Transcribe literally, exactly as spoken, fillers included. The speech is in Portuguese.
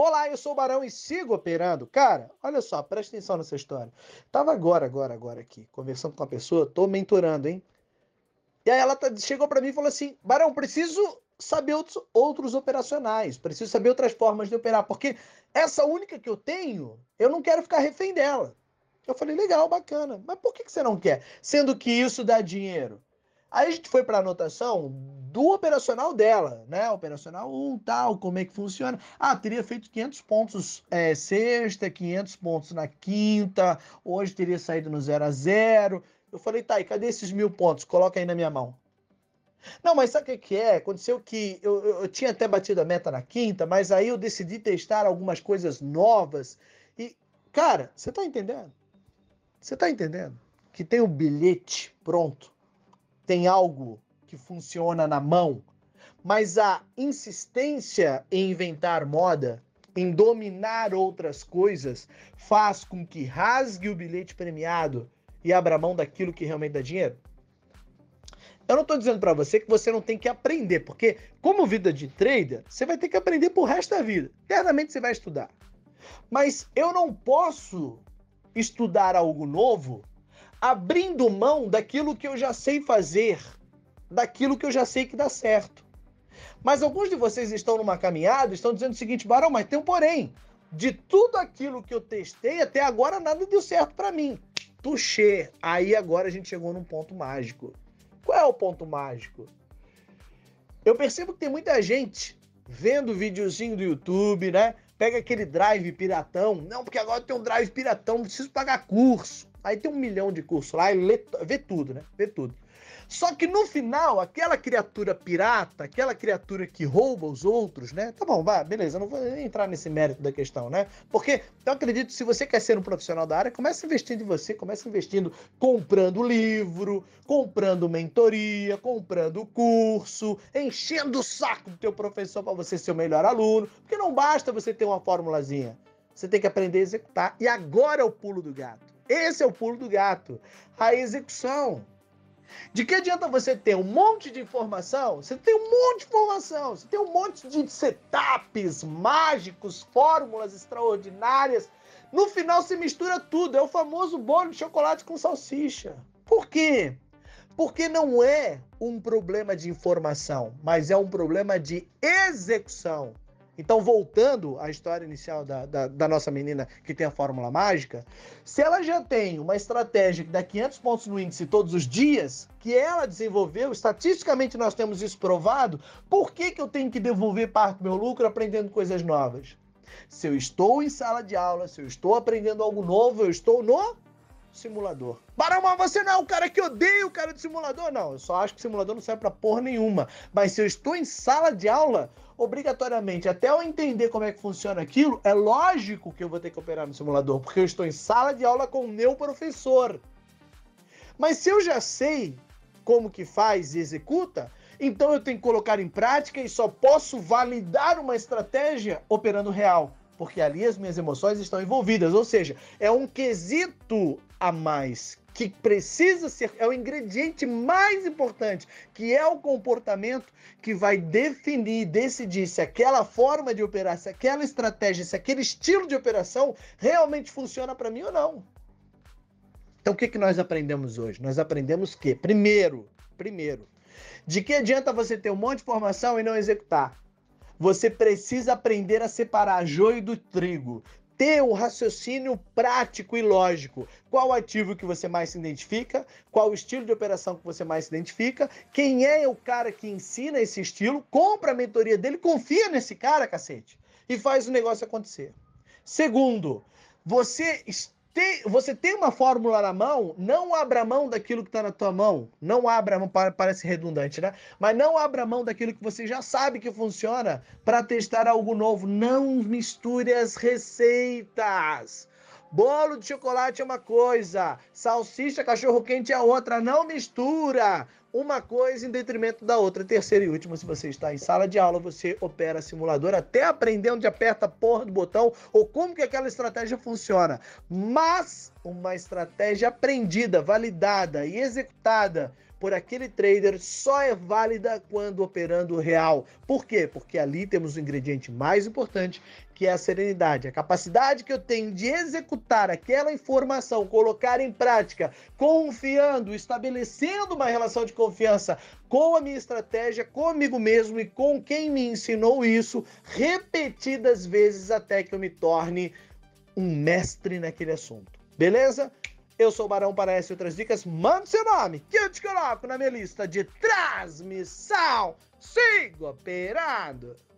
Olá, eu sou o Barão e sigo operando. Cara, olha só, presta atenção nessa história. Tava agora, agora, agora aqui, conversando com uma pessoa, tô mentorando, hein? E aí ela chegou pra mim e falou assim, Barão, preciso saber outros, outros operacionais, preciso saber outras formas de operar, porque essa única que eu tenho, eu não quero ficar refém dela. Eu falei, legal, bacana, mas por que que você não quer? Sendo que isso dá dinheiro. Aí a gente foi para a anotação do operacional dela, né? Operacional um, tal, como é que funciona. Ah, teria feito quinhentos pontos é, sexta, quinhentos pontos na quinta, hoje teria saído no zero a zero. Eu falei, tá, e cadê esses mil pontos? Coloca aí na minha mão. Não, mas sabe o que é? Aconteceu que eu, eu, eu tinha até batido a meta na quinta, mas aí eu decidi testar algumas coisas novas. E, cara, você tá entendendo? Você tá entendendo? Que tem o bilhete pronto. Tem algo que funciona na mão, mas a insistência em inventar moda, em dominar outras coisas, faz com que rasgue o bilhete premiado e abra mão daquilo que realmente dá dinheiro? Eu não estou dizendo para você que você não tem que aprender, porque como vida de trader, você vai ter que aprender pro resto da vida. Eternamente você vai estudar. Mas eu não posso estudar algo novo abrindo mão daquilo que eu já sei fazer, daquilo que eu já sei que dá certo. Mas alguns de vocês estão numa caminhada, estão dizendo o seguinte, Barão, mas tem um porém, de tudo aquilo que eu testei até agora nada deu certo para mim. Tuxê, aí agora a gente chegou num ponto mágico. Qual é o ponto mágico? Eu percebo que tem muita gente vendo videozinho do YouTube, né? Pega aquele drive piratão, não, porque agora tem um drive piratão, não preciso pagar curso. Aí tem um milhão de cursos lá e lê, vê tudo, né? Vê tudo. Só que no final, aquela criatura pirata, aquela criatura que rouba os outros, né? Tá bom, vai, beleza, não vou nem entrar nesse mérito da questão, né? Porque eu acredito que se você quer ser um profissional da área, comece investindo em você, comece investindo, comprando livro, comprando mentoria, comprando curso, enchendo o saco do teu professor para você ser o melhor aluno, porque não basta você ter uma formulazinha. Você tem que aprender a executar. E agora é o pulo do gato. Esse é o pulo do gato, a execução. De que adianta você ter um monte de informação? Você tem um monte de informação, você tem um monte de setups mágicos, fórmulas extraordinárias. No final você mistura tudo, é o famoso bolo de chocolate com salsicha. Por quê? Porque não é um problema de informação, mas é um problema de execução. Então, voltando à história inicial da, da, da nossa menina que tem a fórmula mágica, se ela já tem uma estratégia que dá quinhentos pontos no índice todos os dias, que ela desenvolveu, estatisticamente nós temos isso provado, por que que eu tenho que devolver parte do meu lucro aprendendo coisas novas? Se eu estou em sala de aula, se eu estou aprendendo algo novo, eu estou no simulador. Barão, mas você não é o cara que odeia o cara de simulador? Não, eu só acho que simulador não serve pra porra nenhuma. Mas se eu estou em sala de aula, obrigatoriamente, até eu entender como é que funciona aquilo, é lógico que eu vou ter que operar no simulador, porque eu estou em sala de aula com o meu professor. Mas se eu já sei como que faz e executa, então eu tenho que colocar em prática e só posso validar uma estratégia operando real, porque ali as minhas emoções estão envolvidas, ou seja, é um quesito a mais, que precisa ser, é o ingrediente mais importante, que é o comportamento que vai definir, decidir se aquela forma de operar, se aquela estratégia, se aquele estilo de operação realmente funciona para mim ou não. Então o que que nós aprendemos hoje? Nós aprendemos que, primeiro, primeiro, de que adianta você ter um monte de formação e não executar? Você precisa aprender a separar joio do trigo. Ter um raciocínio prático e lógico. Qual ativo que você mais se identifica? Qual estilo de operação que você mais se identifica? Quem é o cara que ensina esse estilo? Compra a mentoria dele, confia nesse cara, cacete. E faz o negócio acontecer. Segundo, você, este... você tem uma fórmula na mão, não abra mão daquilo que está na tua mão. Não abra mão, parece redundante, né? Mas não abra mão daquilo que você já sabe que funciona para testar algo novo. Não misture as receitas. Bolo de chocolate é uma coisa, salsicha, cachorro-quente é outra, não mistura uma coisa em detrimento da outra. Terceiro e último, se você está em sala de aula, você opera simulador até aprender onde aperta a porra do botão ou como que aquela estratégia funciona. Mas uma estratégia aprendida, validada e executada por aquele trader só é válida quando operando real. Por quê? Porque ali temos o ingrediente mais importante, que é a serenidade, a capacidade que eu tenho de executar aquela informação, colocar em prática, confiando, estabelecendo uma relação de confiança com a minha estratégia, comigo mesmo e com quem me ensinou isso, repetidas vezes até que eu me torne um mestre naquele assunto. Beleza? Eu sou o Barão para essa e outras dicas. Manda seu nome, que eu te coloco na minha lista de transmissão. Siga operando!